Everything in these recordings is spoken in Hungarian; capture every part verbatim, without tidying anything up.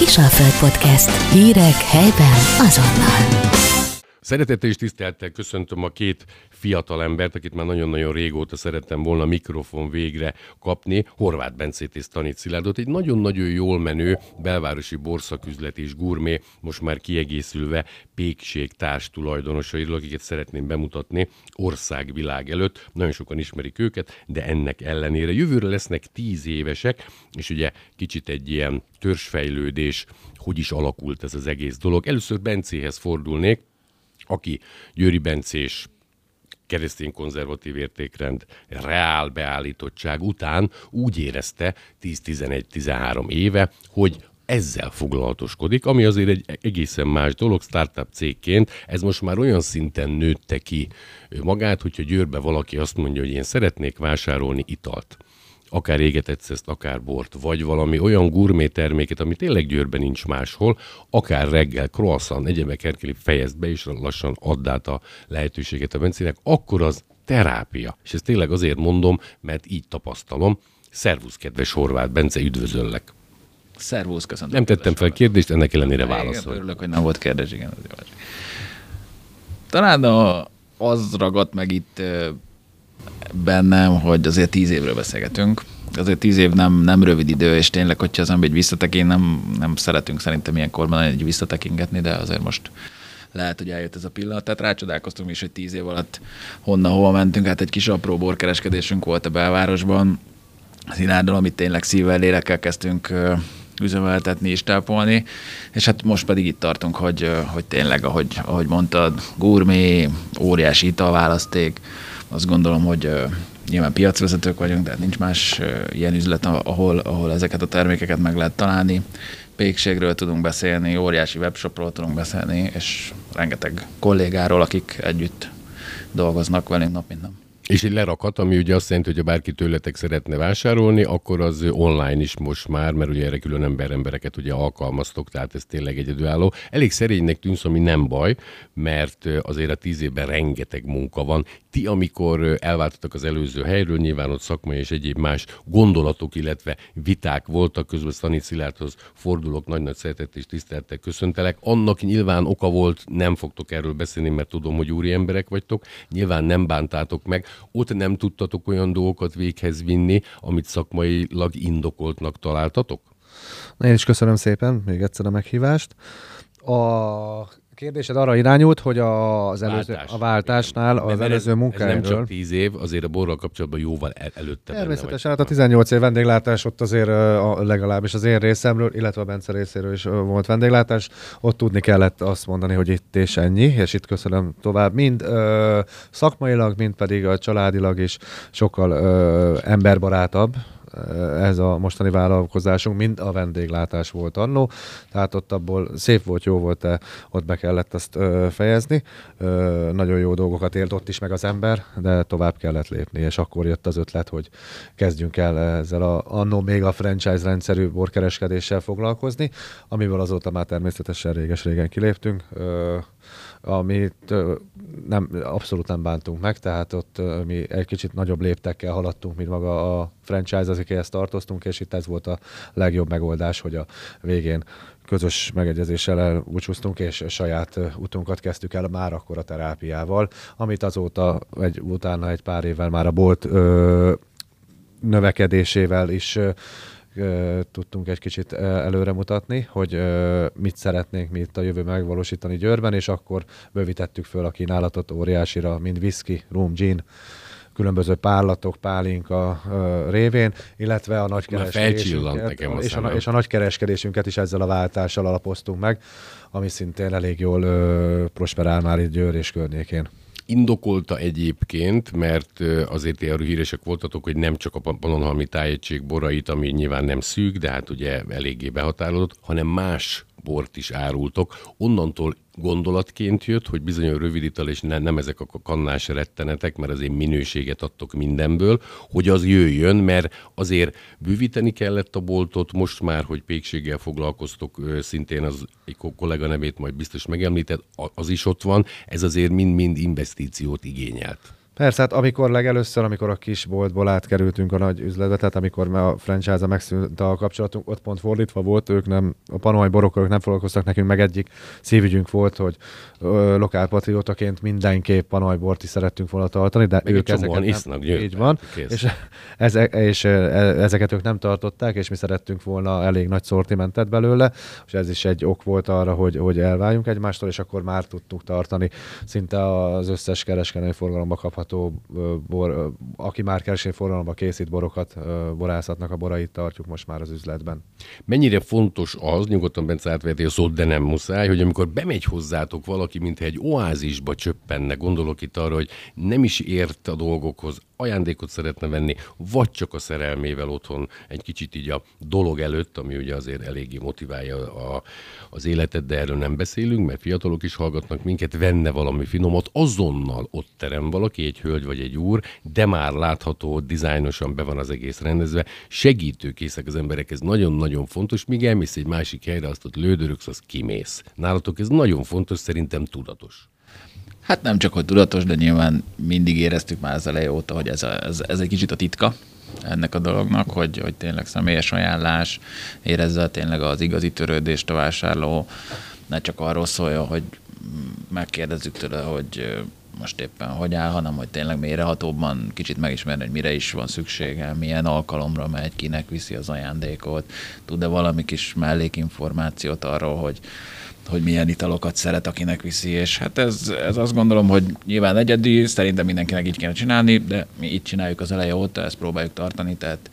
Kisalföld Podcast. Hírek helyben azonnal. Szeretettel és tisztelettel köszöntöm a két fiatal embert, akit már nagyon-nagyon régóta szerettem volna mikrofon végre kapni, Horváth Bencét és Sztanity Szilárdot, egy nagyon-nagyon jól menő belvárosi borszaküzlet és gurmé, most már kiegészülve pékség társ tulajdonosairól, akiket szeretném bemutatni országvilág előtt. Nagyon sokan ismerik őket, de ennek ellenére jövőre lesznek tíz évesek, és ugye kicsit egy ilyen törzsfejlődés, hogy is alakult ez az egész dolog. Először Bencéhez fordulnék, aki Győri Bencés keresztény konzervatív értékrend reál beállítottság után úgy érezte tíz tizenegy tizenhárom éve, hogy ezzel foglalatoskodik, ami azért egy egészen más dolog, startup cégként ez most már olyan szinten nőtte ki magát, hogyha Győrbe valaki azt mondja, hogy én szeretnék vásárolni italt, akár égetett szeszt, akár bort, vagy valami olyan gurmé terméket, ami tényleg Győrben nincs máshol, akár reggel, croissant, egyebek erkéli fejezd be, és lassan add át a lehetőséget a Bencének, akkor az terápia. És ezt tényleg azért mondom, mert így tapasztalom. Szervusz, kedves Horváth Bence, üdvözöllek! Szervusz, köszönöm! Nem tettem fel kérdést, ennek ellenére válaszol. Örülök, hogy nem volt kérdés, igen. Talán az ragadt meg itt bennem, hogy azért tíz évről beszélgetünk. Azért tíz év nem, nem rövid idő, és tényleg, hogyha az ember egy visszatekint, nem, nem szeretünk szerintem ilyenkorban egy visszatekingetni, de azért most lehet, hogy eljött ez a pillanat. Tehát rácsodálkoztunk is, hogy tíz év alatt honnan, hova mentünk. Hát egy kis apró borkereskedésünk volt a belvárosban. Szilárddal, amit tényleg szívvel, lélekkel kezdtünk üzemeltetni és tápolni, és hát most pedig itt tartunk, hogy, hogy tényleg, ahogy, ahogy mondtad, gurmé, óriási italválaszték. Azt gondolom, hogy uh, nyilván piacvezetők vagyunk, de nincs más uh, ilyen üzlet, ahol, ahol ezeket a termékeket meg lehet találni. Pékségről tudunk beszélni, óriási webshopról tudunk beszélni, és rengeteg kollégáról, akik együtt dolgoznak velünk nap mint nap. És egy lerakat, ami ugye azt jelenti, hogy ha bárki tőletek szeretne vásárolni, akkor az online is most már, mert ugye erre külön ember embereket ugye alkalmaztok, tehát ez tényleg egyedülálló. Elég szerénynek tűnsz, ami nem baj, mert azért a tíz évben rengeteg munka van. Ti, amikor elváltatok az előző helyről, nyilván ott szakmai és egyéb más gondolatok, illetve viták voltak, közben Sztanity Szilárdhoz fordulok, nagy-nagy szeretett és tisztelettel köszöntelek. Annak nyilván oka volt, nem fogtok erről beszélni, mert tudom, hogy úri emberek vagytok, nyilván nem bántátok meg. Ott nem tudtatok olyan dolgokat véghez vinni, amit szakmailag indokoltnak találtatok? Na, én is köszönöm szépen még egyszer a meghívást. A kérdésed arra irányult, hogy az előző, váltás. a váltásnál igen. Az előző munkájáról... Ez nem csak tíz év, azért a borral kapcsolatban jóval el, előtte. Természetesen, hát a tizennyolc év vendéglátás ott azért legalábbis az én részemről, illetve a Bence részéről is volt vendéglátás. Ott tudni kellett azt mondani, hogy itt és ennyi, és itt köszönöm tovább. Mind ö, szakmailag, mind pedig a családilag is sokkal ö, emberbarátabb ez a mostani vállalkozásunk, mind a vendéglátás volt annó, tehát ott abból szép volt, jó volt, de ott be kellett azt ö, fejezni. Ö, nagyon jó dolgokat élt ott is meg az ember, de tovább kellett lépni, és akkor jött az ötlet, hogy kezdjünk el ezzel a, annó még a franchise rendszerű borkereskedéssel foglalkozni, amiből azóta már természetesen réges-régen kiléptünk, ö, amit ö, nem, abszolút nem bántunk meg, tehát ott ö, mi egy kicsit nagyobb léptekkel haladtunk, mint maga a franchise, azokhez tartoztunk, és itt ez volt a legjobb megoldás, hogy a végén közös megegyezéssel elbúcsúztunk, és saját utunkat kezdtük el már akkor a terápiával, amit azóta, egy, utána egy pár évvel már a bolt ö, növekedésével is ö, tudtunk egy kicsit előre mutatni, hogy mit szeretnénk mi itt a jövőben megvalósítani Győrben, és akkor bővítettük föl a kínálatot óriásira, mint whisky, rum, gin, különböző párlatok, pálinka révén, illetve a nagykereskedésünket, és, a, és a nagykereskedésünket is ezzel a váltással alapoztunk meg, ami szintén elég jól ö, prosperál már itt Győr és környékén. Indokolta egyébként, mert azért ilyen híresek voltatok, hogy nem csak a Pannonhalmi tájegység borait, ami nyilván nem szűk, de hát ugye eléggé behatározott, hanem más bort is árultok. Onnantól gondolatként jött, hogy bizonyos rövid ital, és ne, nem ezek a kannás rettenetek, mert azért minőséget adtok mindenből, hogy az jöjjön, mert azért bővíteni kellett a boltot, most már, hogy pékséggel foglalkoztok, szintén az egy kollega nevét majd biztos megemlített, az is ott van, ez azért mind-mind investíciót igényelt. Persze, hát amikor legelőször, amikor a kis boltból átkerültünk a nagy üzletbe, tehát amikor már a franchise-a megszűnt a kapcsolatunk, ott pont fordítva volt, ők nem, a pannonhalmi borokkal nem foglalkoztak, nekünk meg egyik szívügyünk volt, hogy lokálpatriótaként mindenképp pannonhalmi bort is szerettünk volna tartani, de még ők ezeket isznak, nem, így van, és, eze, és ezeket ők nem tartották, és mi szerettünk volna elég nagy szortimentet belőle, és ez is egy ok volt arra, hogy, hogy elváljunk egymástól, és akkor már tudtuk tartani szinte az összes kereskedelmi forgalomba kapható bor, aki már kereskedelmi forgalomban készít borokat, borászatnak a borait tartjuk most már az üzletben. Mennyire fontos az, nyugodtan Bence átverti a szót, de nem muszáj, hogy amikor bemegy hozzátok valaki, mintha egy oázisba csöppenne, gondolok itt arra, hogy nem is ért a dolgokhoz, ajándékot szeretne venni, vagy csak a szerelmével otthon egy kicsit így a dolog előtt, ami ugye azért eléggé motiválja a, az életet, de erről nem beszélünk, mert fiatalok is hallgatnak minket, venne valami finomat, azonnal ott terem valaki, egy hölgy vagy egy úr, de már látható, dizájnosan be van az egész rendezve, segítőkészek az emberek, ez nagyon-nagyon fontos, míg elmész egy másik helyre, azt ott lődöröksz, az kimész. Nálatok ez nagyon fontos, szerintem tudatos. Hát nem csak, hogy tudatos, de nyilván mindig éreztük már az eleje óta, hogy ez, a, ez, ez egy kicsit a titka ennek a dolognak, hogy, hogy tényleg személyes ajánlás, érezze tényleg az igazi törődést a vásárló, ne csak arról szóljon, hogy megkérdezzük tőle, hogy most éppen hogy áll, hanem hogy tényleg mélyrehatóbban kicsit megismerni, hogy mire is van szüksége, milyen alkalomra megy, kinek viszi az ajándékot, tud-e valami kis mellékinformációt arról, hogy hogy milyen italokat szeret, akinek viszi, és hát ez, ez azt gondolom, hogy nyilván egyedi, szerintem mindenkinek így kéne csinálni, de mi itt csináljuk az eleje óta, ezt próbáljuk tartani, tehát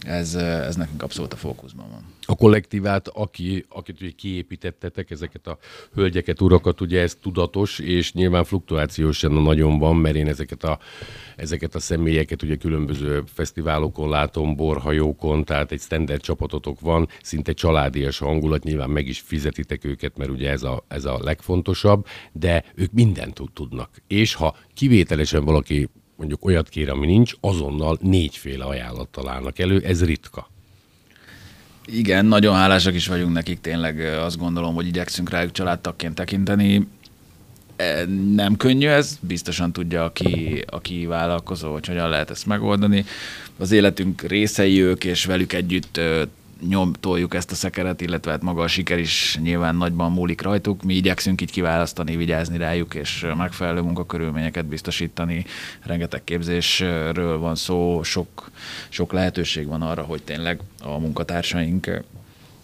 ez, ez nekünk abszolút a fókuszban van. A kollektívát, aki, akit ugye kiépítettetek, ezeket a hölgyeket, urakat, ugye ez tudatos, és nyilván fluktuáció sem nagyon van, mert én ezeket a, ezeket a személyeket ugye különböző fesztiválokon látom, borhajókon, tehát egy standard csapatotok van, szinte családias hangulat, nyilván meg is fizetitek őket, mert ugye ez a, ez a legfontosabb, de ők mindent tudnak. És ha kivételesen valaki mondjuk olyat kér, ami nincs, azonnal négyféle ajánlattal állnak elő, ez ritka. Igen, nagyon hálásak is vagyunk nekik, tényleg azt gondolom, hogy igyekszünk rájuk családtagként tekinteni. Nem könnyű ez, biztosan tudja, aki, aki vállalkozó, hogy hogyan lehet ezt megoldani. Az életünk részei ők, és velük együtt nyomtoljuk ezt a szekeret, illetve hát maga a siker is nyilván nagyban múlik rajtuk. Mi igyekszünk így kiválasztani, vigyázni rájuk, és megfelelő munkakörülményeket biztosítani. Rengeteg képzésről van szó, sok, sok lehetőség van arra, hogy tényleg a munkatársaink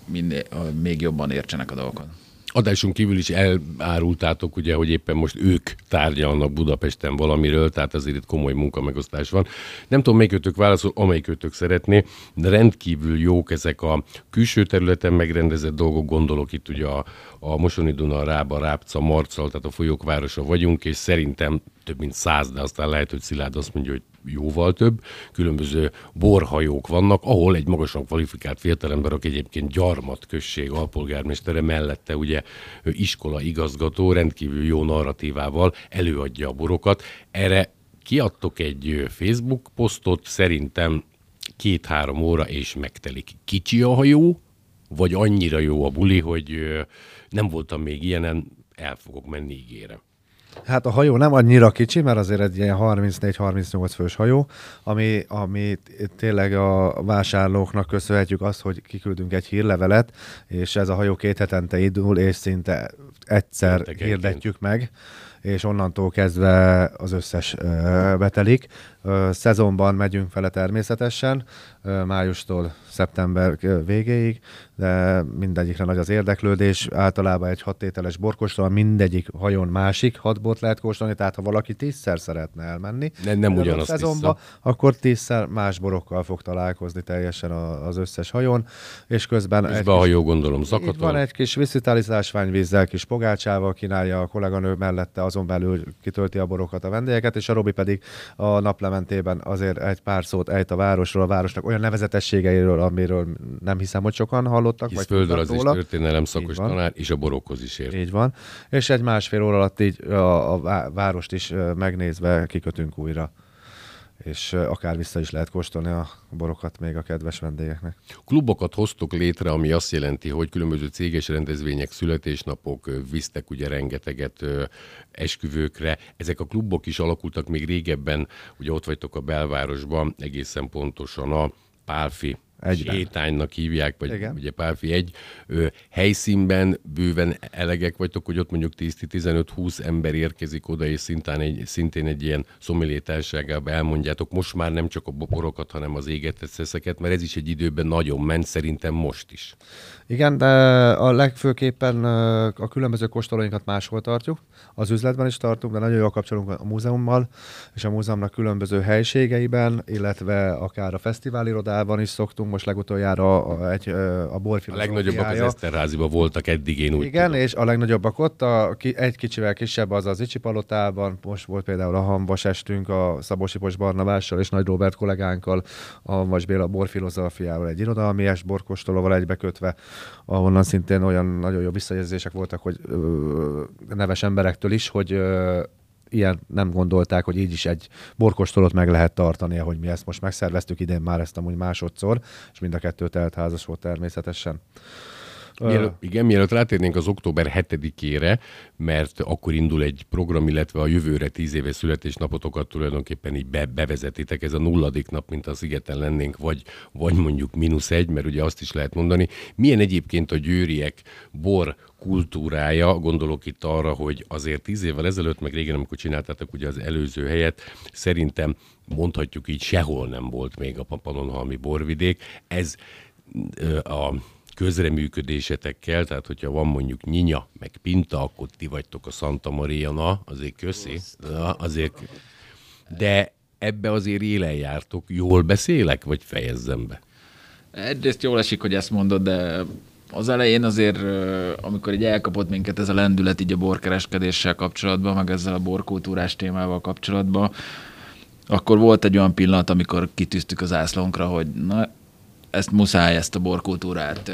minél, még jobban értsenek a dolgokat. Adáson kívül is elárultátok, ugye, hogy éppen most ők tárgyalnak Budapesten valamiről, tehát azért itt komoly munkamegosztás van. Nem tudom, melyikőtök válaszol, amelyikőtök szeretné, de rendkívül jók ezek a külső területen megrendezett dolgok, gondolok itt ugye a, a Mosoni-Duna, Rába, Rápca, Marccal, tehát a folyók városa vagyunk, és szerintem több mint száz, de aztán lehet, hogy Szilárd azt mondja, hogy jóval több, különböző borhajók vannak, ahol egy magasan kvalifikált fiatalember, aki egyébként Gyarmat község alpolgármestere, mellette ugye iskola igazgató, rendkívül jó narratívával előadja a borokat. Erre kiadtok egy Facebook posztot, szerintem két-három óra és megtelik. Kicsi a hajó, vagy annyira jó a buli, hogy nem voltam még ilyenen, el fogok menni, ígérem. Hát a hajó nem annyira kicsi, mert azért egy ilyen harmincnégy-harmincnyolc fős hajó, ami, ami tényleg a vásárlóknak köszönhetjük azt, hogy kiküldünk egy hírlevelet, és ez a hajó két hetente indul, és szinte egyszer hirdetjük meg, és onnantól kezdve az összes betelik. Szezonban megyünk vele természetesen, májustól szeptember végéig, de mindegyikre nagy az érdeklődés. Általában egy hat ételes borkóstolóval mindegyik hajón másik hat bort lehet kóstolni, tehát ha valaki tízszer szeretne elmenni ne, nem ugyanazt szezonba, akkor tízszer más borokkal fog találkozni teljesen az összes hajón, és közben egy kis, hajó, gondolom, van egy kis viszitális ásványvízzel, kis pogácsával kínálja a kolléganő, mellette azon belül kitölti a borokat a vendégeket, és a Robi pedig a naplementében azért egy pár szót ejt a városról, a városnak olyan nevezetességeiről, amiről nem hiszem, hogy sokan hallottak. Hisz földrajz és történelem szakos tanár, és a borokhoz is ért. Így van. És egy másfél óra alatt így a, a várost is megnézve kikötünk újra. és akár vissza is lehet kóstolni a borokat még a kedves vendégeknek. Klubokat hoztuk létre, ami azt jelenti, hogy különböző céges rendezvények, születésnapok visztek ugye rengeteget esküvőkre. Ezek a klubok is alakultak még régebben, ugye ott vagytok a belvárosban, egészen pontosan a Pálffy sétánynak hívják, vagy igen. Ugye Pálffy egy ö, helyszínben bőven elegek vagytok, hogy ott mondjuk tíz-tizenöt-húsz ember érkezik oda, és szintén egy, szintén egy ilyen szommelié társaságában elmondjátok most már nem csak a borokat, hanem az égetett szeszeket, mert ez is egy időben nagyon ment, szerintem most is. Igen, de a legfőképpen a különböző kóstolóinkat máshol tartjuk, az üzletben is tartunk, de nagyon jól kapcsolunk a múzeummal, és a múzeumnak különböző helyiségeiben, illetve akár a fesztiválirodában is szoktunk. Most legutoljára a, egy, a borfilozófiája. A legnagyobbak az Eszterházyban voltak eddig, én úgy igen, tudom. És a legnagyobbak ott, a, egy kicsivel kisebb az az Icsi-palotában, most volt például a hamvas estünk a Szabó-Sipos Barnabással és Nagy Róbert kollégánkkal, a Hamvas Béla borfilozófiával, egy irodalmi es borkóstolóval egybekötve, ahonnan szintén olyan nagyon jó visszajelzések voltak, hogy ö, neves emberektől is, hogy ö, ilyen nem gondolták, hogy így is egy borkóstolót meg lehet tartani, ahogy mi ezt most megszerveztük, idén már ezt amúgy másodszor, és mind a kettő teltházas volt természetesen. Mielőtt, igen, mielőtt rátérnénk az október hetedikére, mert akkor indul egy program, illetve a jövőre tíz éves születésnapotokat tulajdonképpen így be, bevezetitek. Ez a nulladik nap, mint a szigeten lennénk, vagy, vagy mondjuk mínusz egy, mert ugye azt is lehet mondani. Milyen egyébként a győriek bor kultúrája, gondolok itt arra, hogy azért tíz évvel ezelőtt, meg régen, amikor csináltátok ugye az előző helyet, szerintem mondhatjuk így, sehol nem volt még a Pannonhalmi borvidék. Ez a közreműködésetekkel, tehát hogyha van mondjuk Nyinya, meg Pinta, akkor ti vagytok a Santa Maria, na, azért köszi, na, azért, de ebbe azért élen jártok. Jól beszélek, vagy fejezzem be? Egyrészt jól esik, hogy ezt mondod, de az elején azért, amikor így elkapott minket ez a lendület így a borkereskedéssel kapcsolatban, meg ezzel a borkultúrás témával kapcsolatban, akkor volt egy olyan pillanat, amikor kitűztük az ászlónkra, hogy na, ezt muszáj, ezt a borkultúrát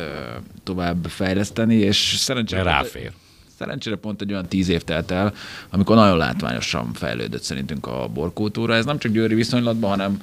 tovább fejleszteni, és szerencsére ráfér. Pont, szerencsére pont egy olyan tíz év telt el, amikor nagyon látványosan fejlődött szerintünk a borkultúra. Ez nem csak győri viszonylatban, hanem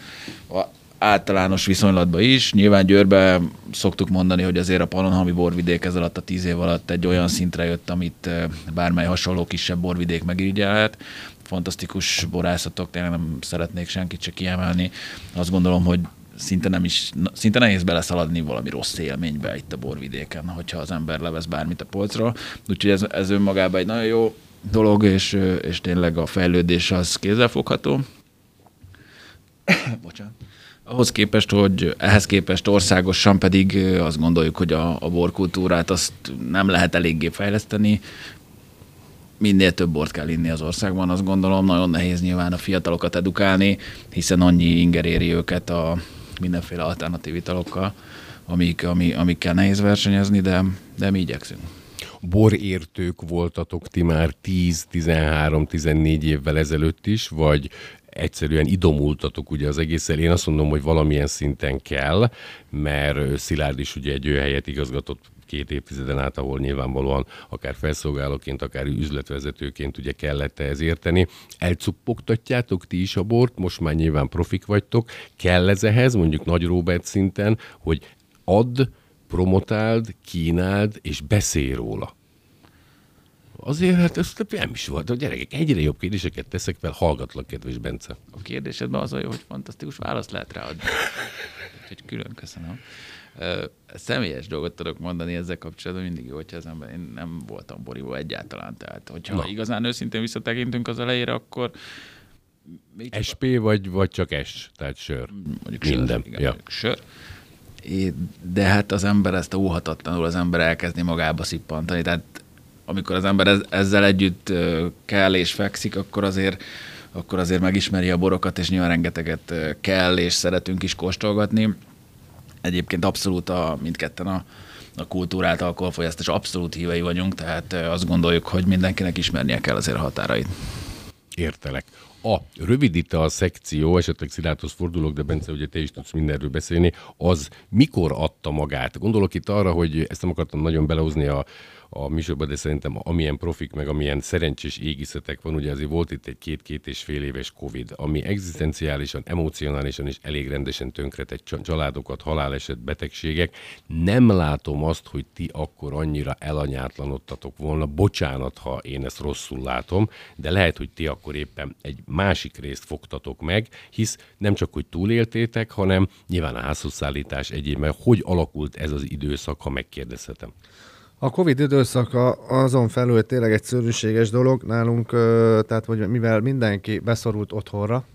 a általános viszonylatban is. Nyilván Győrben szoktuk mondani, hogy azért a Pannonhalmi borvidék ez alatt a tíz év alatt egy olyan szintre jött, amit bármely hasonló kisebb borvidék megirigyelhet. Fantasztikus borászatok, tényleg nem szeretnék senkit se kiemelni. Azt gondolom, hogy Szinte, nem is, szinte nehéz beleszaladni valami rossz élménybe itt a borvidéken, hogyha az ember levesz bármit a polcról. Úgyhogy ez, ez önmagában egy nagyon jó dolog, és, és tényleg a fejlődés az kézzelfogható. Bocsánat. Ahhoz képest, hogy ehhez képest országosan pedig azt gondoljuk, hogy a, a borkultúrát azt nem lehet eléggé fejleszteni. Minél több bort kell inni az országban, azt gondolom. Nagyon nehéz nyilván a fiatalokat edukálni, hiszen annyi inger éri őket a mindenféle alternatív italokkal, amik, ami, amikkel nehéz versenyezni, de, de mi igyekszünk. Borértők voltatok ti már tíz, tizenhárom, tizennégy évvel ezelőtt is, vagy egyszerűen idomultatok ugye az egésszel? Én azt mondom, hogy valamilyen szinten kell, mert Szilárd is ugye egy ő helyet igazgatott két évtizeden át, ahol nyilvánvalóan akár felszolgálóként, akár üzletvezetőként ugye kellett ehhez érteni. Elcuppogtatjátok ti is a bort, most már nyilván profik vagytok. Kell ez ehhez, mondjuk Nagy Róbert szinten, hogy add, promotáld, kínáld és beszélj róla? Azért, hát ez nem is volt. A gyerekek, egyre jobb kérdéseket teszek fel, hallgatlak, kedves Bence. A kérdésedben az a jó, hogy fantasztikus választ lehet ráadni. Úgyhogy külön köszönöm. Személyes dolgot tudok mondani ezzel kapcsolatban, mindig jó, hogyha az ember, én nem voltam borívó egyáltalán, tehát hogyha na, igazán őszintén visszatekintünk az elejére, akkor es pé a... vagy, vagy csak S, tehát sör. Mondjuk minden. Sör, igen, ja. Mondjuk sör. É, de hát az ember ezt óhatatlanul az ember elkezdi magába szippantani, tehát amikor az ember ezzel együtt kell és fekszik, akkor azért akkor azért megismeri a borokat, és nyilván rengeteget kell és szeretünk is kóstolgatni. Egyébként abszolút a, mindketten a, a kultúrát, alkoholfogyasztás abszolút hívei vagyunk, tehát azt gondoljuk, hogy mindenkinek ismernie kell azért a határait. Értelek. A rövidítve a szekció, esetleg Szilárdhoz fordulok, de Bence, ugye te is tudsz mindenről beszélni, az mikor adta magát? Gondolok itt arra, hogy ezt nem akartam nagyon belehozni a a műsorban, de szerintem amilyen profik, meg amilyen szerencsés égiszetek van, ugye azért volt itt egy két-két és fél éves Covid, ami egzisztenciálisan, emocionálisan és elég rendesen tönkretett családokat, haláleset, betegségek. Nem látom azt, hogy ti akkor annyira elanyátlanodtatok volna. Bocsánat, ha én ezt rosszul látom, de lehet, hogy ti akkor éppen egy másik részt fogtatok meg, hisz nem csak, hogy túléltétek, hanem nyilván a házhozszállítás egyébben. Hogy alakult ez az időszak, ha megkérdezhetem? A Covid időszaka azon felül tényleg egy szörnyűséges dolog nálunk, tehát hogy mivel mindenki beszorult otthonra,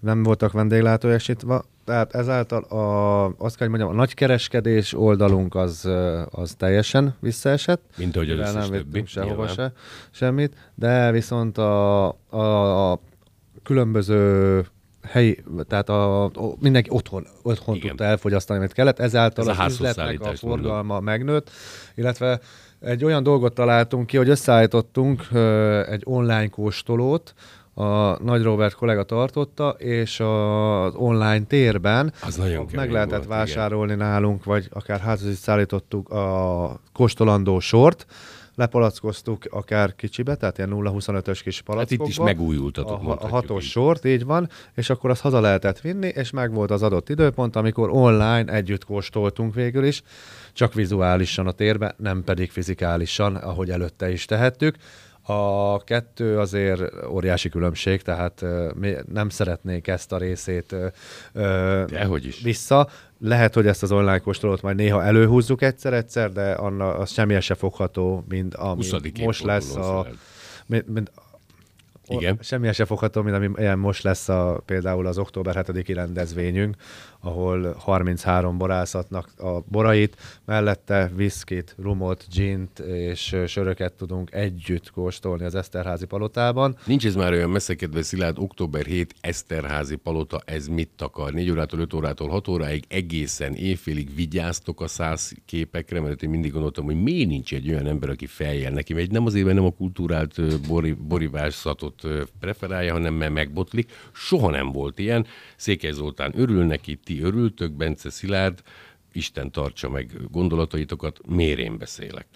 nem voltak vendéglátóesítva, tehát ezáltal a, azt kell, hogy mondjam, a nagykereskedés oldalunk az, az teljesen visszaesett. Mint ahogy az összes többi. Sehova se, semmit, de viszont a, a, a különböző helyi, tehát a, a, mindenki otthon, otthon tudta elfogyasztani, amit kellett. Ezáltal Ez az üzletnek a forgalma mondom. megnőtt, illetve egy olyan dolgot találtunk ki, hogy összeállítottunk ö, egy online kóstolót, a Nagy Róbert kollega tartotta, és az online térben az meg lehetett volt, vásárolni igen. nálunk, vagy akár házhoz is szállítottuk a kóstolandó sort, lepalackoztuk akár kicsibe, tehát ilyen nulla huszonötös kis palackokba. Hát itt is megújultatok, mondhatjuk. A hatos sort, így van, és akkor azt haza lehetett vinni, és megvolt az adott időpont, amikor online együtt kóstoltunk végül is, csak vizuálisan a térben, nem pedig fizikálisan, ahogy előtte is tehettük. A kettő azért óriási különbség, tehát mi nem szeretnék ezt a részét Dehogy is. vissza. Lehet, hogy ezt az online kóstolót majd néha előhúzzuk egyszer-egyszer, de anna, az semmilyen se fogható, mint ami most lesz a... Mint, mint, Igen. Semmilyen se fogható, mint ami ilyen most lesz a, például az október hetediki rendezvényünk, ahol harminchárom borászatnak a borait, mellette viszkit, rumot, dzsint és söröket tudunk együtt kóstolni az Eszterházy-palotában. Nincs ez már olyan messze, kedves Szilárd, október hetedike Eszterházy-palota, ez mit akar? négy órától öt órától hat óráig egészen éjfélig vigyáztok a száz képekre, mert én mindig gondoltam, hogy miért nincs egy olyan ember, aki feljel neki, mert nem azért, mert nem a kultúrált bori, borivászatot preferálja, hanem mert megbotlik. Soha nem volt ilyen. Székely Zoltán örül neki, ti örültök, Bence, Szilárd, Isten tartsa meg gondolataitokat, miért én beszélek.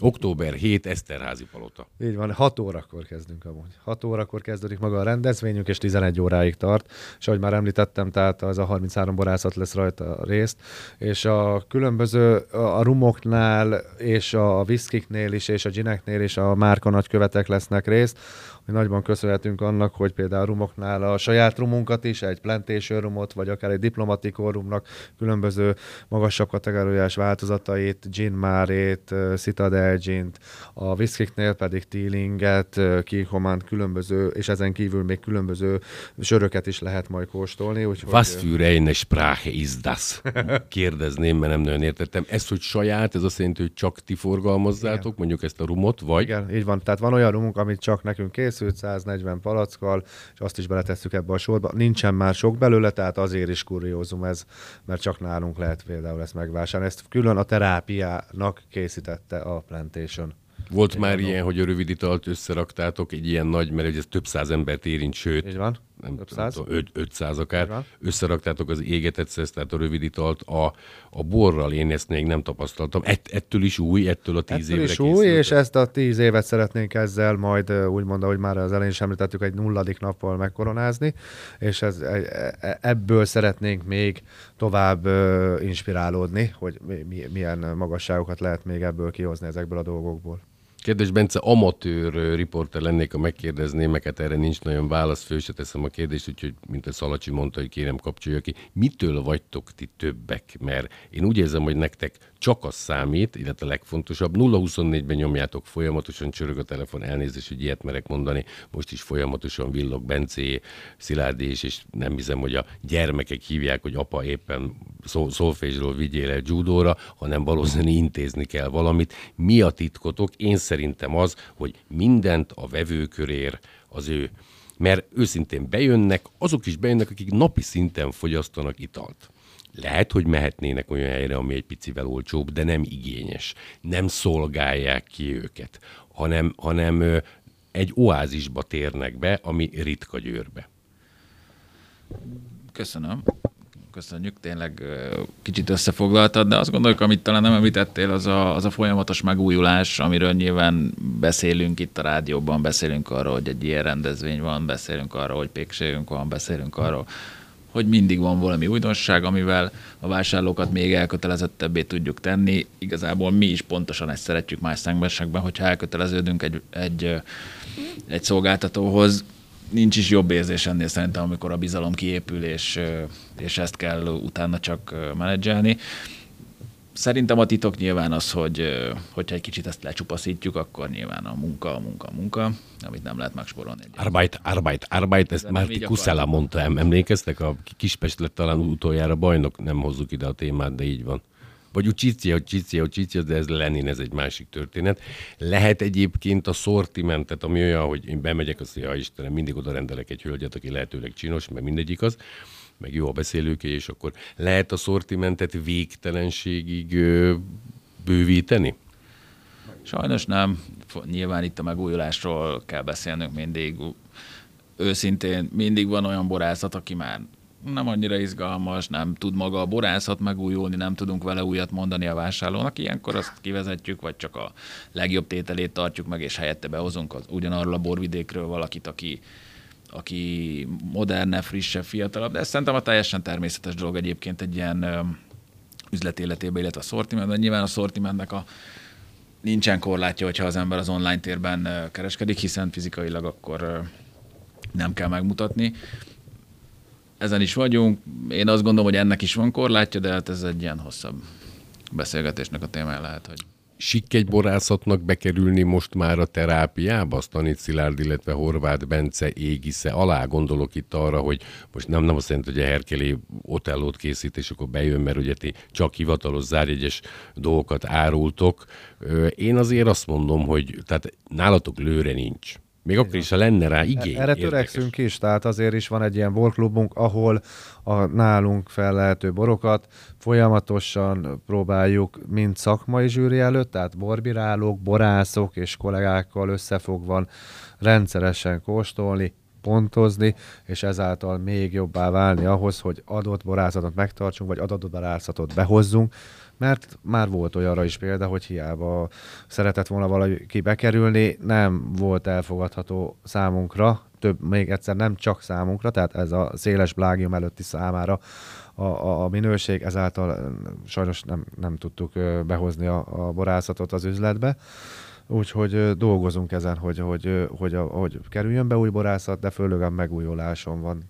október hetedike Eszterházy-palota. Így van, hat órakor kezdünk amúgy. hat órakor kezdődik maga a rendezvényünk, és tizenegy óráig tart. És ahogy már említettem, tehát az a harminchárom borászat lesz rajta a részt. És a különböző, a rumoknál, és a viszkiknél is, és a dzsineknél is a márka nagykövetek lesznek részt. Mi nagyban köszönhetünk annak, hogy például a rumoknál a saját rumunkat is, egy Plantation rumot, vagy akár egy Diplomatiko rumnak különböző magasabb kategóriás változatait, gin márét, Citadel gint, a viszkiknél pedig Teelinget, Kingcomand különböző, és ezen kívül még különböző söröket is lehet majd kóstolni. Úgyhogy... Was für eine Sprache ist das? Kérdezném, mert nem nagyon értettem. Ez, hogy saját, ez azt jelenti, hogy csak ti forgalmazzátok, igen, mondjuk ezt a rumot, vagy? Igen, így van. Tehát van olyan rumunk, amit csak nekünk kész, száznegyven palackkal, és azt is beletesszük ebbe a sorba. Nincsen már sok belőle, tehát azért is kuriózum ez, mert csak nálunk lehet például ezt megvásárolni. Ezt külön a terápiának készítette a Plantation. Volt Én már mondom. ilyen, hogy a rövid italt összeraktátok, egy ilyen nagy, mert ugye ez több száz embert érint, sőt, Így van. nem több száz? tudom, öt, ötszáz akár, összeraktátok az égetett szesz, tehát a rövid italt a, a borral, én ezt még nem tapasztaltam. Ett, ettől is új, ettől a tíz ettől évre készültek. Ettől is új, és ezt a tíz évet szeretnénk ezzel majd, úgymond, ahogy már az elején is említettük, egy nulladik nappal megkoronázni, és ez, ebből szeretnénk még tovább inspirálódni, hogy milyen magasságokat lehet még ebből kihozni, ezekből a dolgokból. Kedves Bence, amatőr riporter lennék, ha megkérdezném, meg hát erre nincs nagyon válasz, föl se teszem a kérdést, úgyhogy, mint a Szalacsi mondta, hogy kérem, kapcsolja ki. Mitől vagytok ti többek? Mert én úgy érzem, hogy nektek csak az számít, illetve a legfontosabb. nulla huszonnégyben nyomjátok folyamatosan, csörög a telefon, elnézést, hogy ilyet merek mondani. Most is folyamatosan villog Bencé, Szilárdi is, és nem hiszem, hogy a gyermekek hívják, hogy apa éppen szol- szolfézsról vigyél el judóra, hanem valószínűleg intézni kell valamit. Mi a titkotok? Én szerintem az, hogy mindent a vevőkörér az ő. Mert őszintén bejönnek, azok is bejönnek, akik napi szinten fogyasztanak italt. Lehet, hogy mehetnének olyan helyre, ami egy picivel olcsóbb, de nem igényes. Nem szolgálják ki őket, hanem, hanem egy oázisba térnek be, ami ritka Győrbe. Köszönöm. Köszönjük, tényleg kicsit összefoglaltad, de azt gondoljuk, amit talán nem említettél, az a, az a folyamatos megújulás, amiről nyilván beszélünk itt a rádióban, beszélünk arról, hogy egy ilyen rendezvény van, beszélünk arról, hogy pékségünk van, beszélünk arról, hogy mindig van valami újdonság, amivel a vásárlókat még elkötelezettebbé tudjuk tenni. Igazából mi is pontosan ezt szeretjük más szegmensekben, hogyha elköteleződünk egy, egy, egy szolgáltatóhoz. Nincs is jobb érzés ennél szerintem, amikor a bizalom kiépül, és, és ezt kell utána csak menedzselni. Szerintem a titok nyilván az, hogy hogyha egy kicsit ezt lecsupaszítjuk, akkor nyilván a munka, a munka, a munka, amit nem lehet megsporolni. Arbeit, Arbeit, Arbeit, ezt Márti Kuszela mondta, emlékeztek? A Kispest lett talán utoljára bajnok, nem hozzuk ide a témát, de így van. Vagy Ucsicia, Ucsicia, Ucsicia, de ez Lenin, ez egy másik történet. Lehet egyébként a szortimentet, ami olyan, hogy én bemegyek, azt mondja, ja, Istenem, mindig oda rendelek egy hölgyet, aki lehetőleg csinos, mert mindegyik az, meg jó a beszélőké, és akkor lehet a szortimentet végtelenségig ö, bővíteni? Sajnos nem. Nyilván itt a megújulásról kell beszélnünk mindig. Őszintén mindig van olyan borászat, aki már nem annyira izgalmas, nem tud maga a borászat megújulni, nem tudunk vele újat mondani a vásárlónak. Ilyenkor azt kivezetjük, vagy csak a legjobb tételét tartjuk meg, és helyette behozunk az, ugyanarról a borvidékről valakit, aki, aki modernebb, frissebb, fiatalabb. De ez szerintem a teljesen természetes dolog egyébként egy ilyen ö, üzlet életében, illetve a szortimentben. Nyilván a szortimentnek a nincsen korlátja, hogyha az ember az online térben kereskedik, hiszen fizikailag akkor ö, nem kell megmutatni. Ezen is vagyunk. Én azt gondolom, hogy ennek is van korlátja, de hát ez egy ilyen hosszabb beszélgetésnek a témája lehet, hogy... Sikkegy borászatnak bekerülni most már a terápiába? Sztanity Szilárd, illetve Horváth Bence égisze alá, gondolok itt arra, hogy most nem, nem azt jelenti, hogy a Herkeli Otellót készít, és akkor bejön, mert ugye ti csak hivatalos zárjegyes dolgokat árultok. Én azért azt mondom, hogy tehát nálatok lőre nincs. Még akkor is, ha lenne rá igény. Erre érdekes. Törekszünk is, tehát azért is van egy ilyen borklubunk, ahol a nálunk fellehető borokat folyamatosan próbáljuk mind szakmai zsűri előtt, tehát borbírálók, borászok és kollégákkal összefogva rendszeresen kóstolni, pontozni, és ezáltal még jobbá válni ahhoz, hogy adott borászatot megtartsunk, vagy adott borászatot behozzunk, mert már volt olyanra is példa, hogy hiába szeretett volna valaki bekerülni, nem volt elfogadható számunkra, több, még egyszer nem csak számunkra, tehát ez a széles blágium előtti számára a, a, a minőség, ezáltal sajnos nem, nem tudtuk behozni a, a borászatot az üzletbe. Úgyhogy dolgozunk ezen, hogy, hogy, hogy, a, hogy kerüljön be új borászat, de főleg a megújuláson van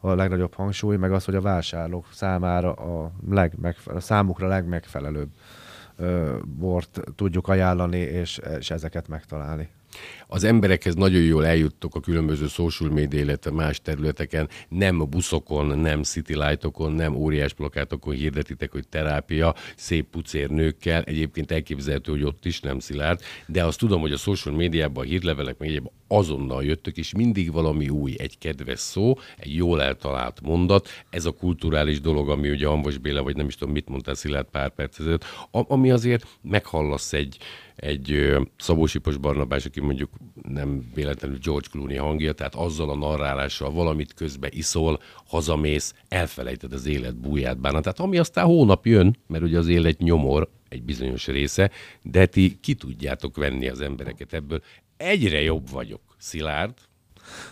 a legnagyobb hangsúly, meg az, hogy a vásárlók számára a, legmegfelel, a számukra legmegfelelőbb ö, bort tudjuk ajánlani, és, és ezeket megtalálni. Az emberekhez nagyon jól eljuttok a különböző social media, illetve más területeken, nem buszokon, nem citylightokon, nem óriás plakátokon hirdetitek, hogy terápia, szép pucér nőkkel, egyébként elképzelhető, hogy ott is, nem Szilárd, de azt tudom, hogy a social médiában, a hírlevelek médiában azonnal jöttök, és mindig valami új, egy kedves szó, egy jól eltalált mondat, ez a kulturális dolog, ami ugye Hamvas Béla, vagy nem is tudom, mit mondtál Szilárd pár perc ezelőtt, ami azért meghallasz egy egy Szabó-Sipos Barnabás, aki mondjuk nem véletlenül George Clooney hangja, tehát azzal a narrálással valamit közbe iszol, hazamész, elfelejted az élet búját, bánatát, ami aztán hónap jön, mert ugye az élet nyomor egy bizonyos része, de ti ki tudjátok venni az embereket ebből. Egyre jobb vagyok, Szilárd.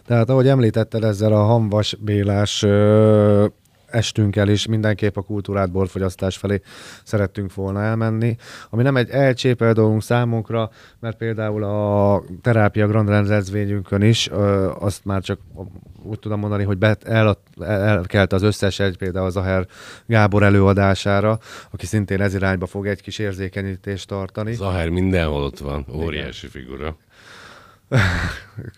Tehát ahogy említetted, ezzel a Hamvas Bélás ö... estünkkel is mindenképp a kultúrát borfogyasztás felé szerettünk volna elmenni, ami nem egy elcsépel dolgunk számunkra, mert például a terápia grand rendezvényünkön is ö, azt már csak úgy tudom mondani, hogy el, elkelt az összes egy például Zahár Gábor előadására, aki szintén ez irányba fog egy kis érzékenyítést tartani. Zahár mindenhol ott van, óriási figura.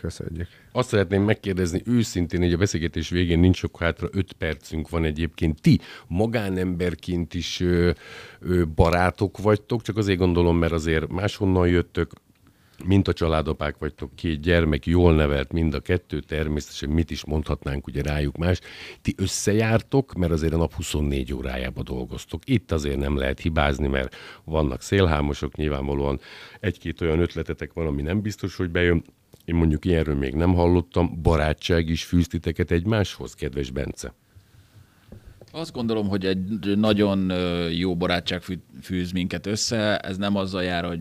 Köszönjük. Azt szeretném megkérdezni őszintén, hogy a beszélgetés végén nincs sok hátra, öt percünk van egyébként. Ti magánemberként is ö, ö, barátok vagytok, csak azért gondolom, mert azért máshonnan jöttök, mintacsaládapák vagytok, két gyermek, jól nevelt mind a kettő, természetesen mit is mondhatnánk ugye rájuk más. Ti összejártok, mert azért a nap huszonnégy órájában dolgoztok. Itt azért nem lehet hibázni, mert vannak szélhámosok, nyilvánvalóan egy-két olyan ötletetek van, ami nem biztos, hogy bejön. Én mondjuk ilyenről még nem hallottam. Barátság is fűztiteket egymáshoz, kedves Bence? Azt gondolom, hogy egy nagyon jó barátság fűz minket össze. Ez nem azzal jár, hogy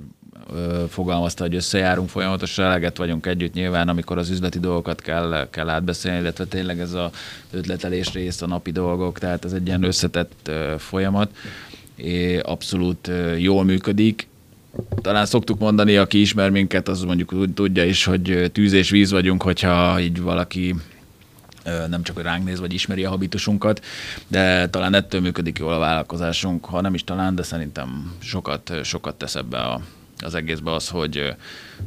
fogalmazta, hogy összejárunk folyamatosan, eleget vagyunk együtt nyilván, amikor az üzleti dolgokat kell, kell átbeszélni, illetve tényleg ez az ötletelés rész, a napi dolgok, tehát ez egy ilyen összetett folyamat, és abszolút jól működik. Talán szoktuk mondani, aki ismer minket, az mondjuk tudja is, hogy tűz és víz vagyunk, hogyha így valaki nem csak ránk néz, vagy ismeri a habitusunkat, de talán ettől működik jól a vállalkozásunk, ha nem is talán, de szerintem sokat, sokat tesz ebbe a az egészben az, hogy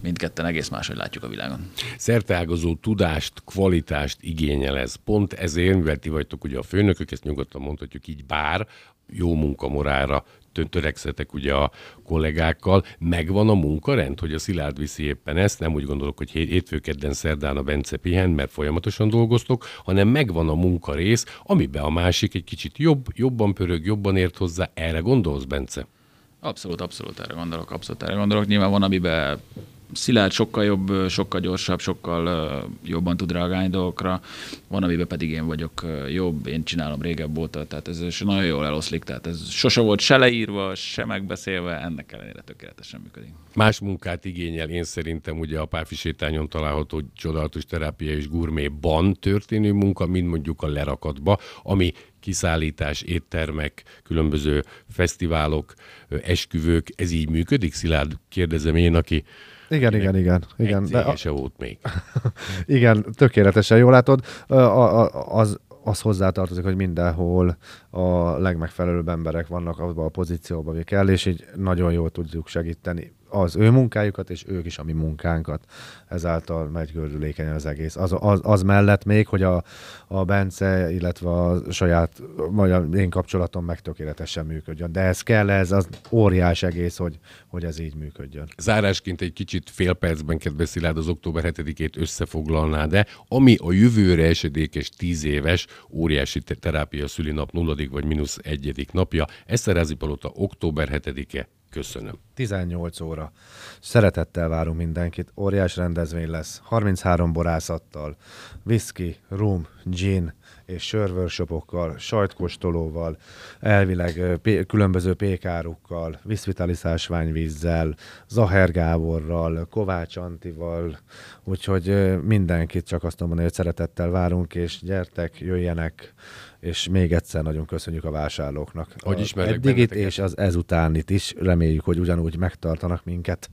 mindketten egész máshogy látjuk a világon. Szerteágazó tudást, kvalitást igényel ez. Pont ezért, mivel ti vagytok ugye a főnökök, ezt nyugodtan mondhatjuk így, bár jó munkamorálra törekszetek ugye a kollégákkal, megvan a munkarend, hogy a Szilárd viszi éppen ezt, nem úgy gondolok, hogy hétfő-kedden szerdán a Bence pihen, mert folyamatosan dolgoztok, hanem megvan a munkarész, amiben a másik egy kicsit jobb, jobban pörög, jobban ért hozzá. Erre gondolsz, Bence? Abszolút, abszolút erre gondolok, abszolút erre gondolok. Nyilván van, amiben Szilárd sokkal jobb, sokkal gyorsabb, sokkal jobban tud reagálni dolgokra. Van, amiben pedig én vagyok jobb, én csinálom régebb óta, tehát ez nagyon jól eloszlik, tehát ez sose volt se leírva, se megbeszélve, ennek ellenére tökéletesen működik. Más munkát igényel én szerintem ugye a Pálffy sétányon található csodálatos terápia és gurméban történő munka, mint mondjuk a lerakatba, ami kiszállítás, éttermek, különböző fesztiválok, esküvők, ez így működik? Szilárd, kérdezem én, aki igen, igen, igen, igen. Egy cége se volt még. Igen, tökéletesen jól látod. A, a, az, az hozzátartozik, hogy mindenhol a legmegfelelőbb emberek vannak abban a pozícióban, akik kell, és így nagyon jól tudjuk segíteni az ő munkájukat, és ők is a mi munkánkat. Ezáltal megy gördülékenyen az egész. Az, az, az mellett még, hogy a, a Bence, illetve a saját, majd én kapcsolatom meg tökéletesen működjön. De ez kell, ez az óriás egész, hogy, hogy ez így működjön. Zárásként egy kicsit fél percben, kedves Szilárd, az október hetedikét összefoglalnád, de ami a jövőre esedékes tíz éves óriási terápia szülinap nulladik vagy mínusz egyedik napja, Eszterházy-palota október hetedike. Köszönöm. tizennyolc óra. Szeretettel várunk mindenkit. Óriás rendezvény lesz. harminchárom borászattal, whisky, rum, gin és sörvörshopokkal, sajtkóstolóval, elvileg p- különböző pékárukkal, viszvitalis ásványvízzel, Zahár Gáborral, Kovács Antival, úgyhogy mindenkit csak azt mondani, hogy szeretettel várunk, és gyertek, jöjjenek, és még egyszer nagyon köszönjük a vásárlóknak. Hogy ismernek eddig benneteket. Itt és az ezután itt is. Reméljük, hogy ugyanúgy megtartanak minket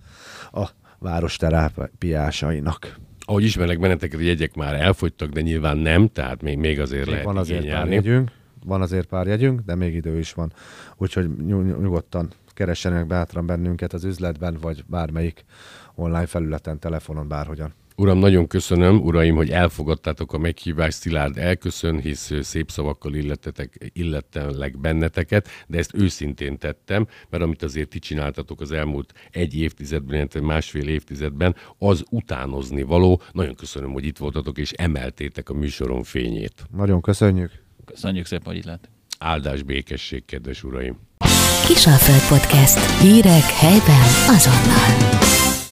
a város terápiásainak. Ahogy ismerlek benneteket, a jegyek már elfogytak, de nyilván nem, tehát még, még azért még lehet van azért pár jegyünk, Van azért pár jegyünk, de még idő is van. Úgyhogy nyugodtan keressenek bátran bennünket az üzletben, vagy bármelyik online felületen, telefonon, bárhogyan. Uram, nagyon köszönöm, uraim, hogy elfogadtátok a meghívást. Szilárd elköszön, hisz szép szavakkal illettetek, illettelek benneteket, de ezt őszintén tettem, mert amit azért ti csináltatok az elmúlt egy évtizedben, illetve másfél évtizedben, az utánozni való. Nagyon köszönöm, hogy itt voltatok, és emeltétek a műsoron fényét. Nagyon köszönjük. Köszönjük szépen, hogy itt lett. Áldás, békesség, kedves uraim. Kisalföld Podcast. Hírek helyben azonnal.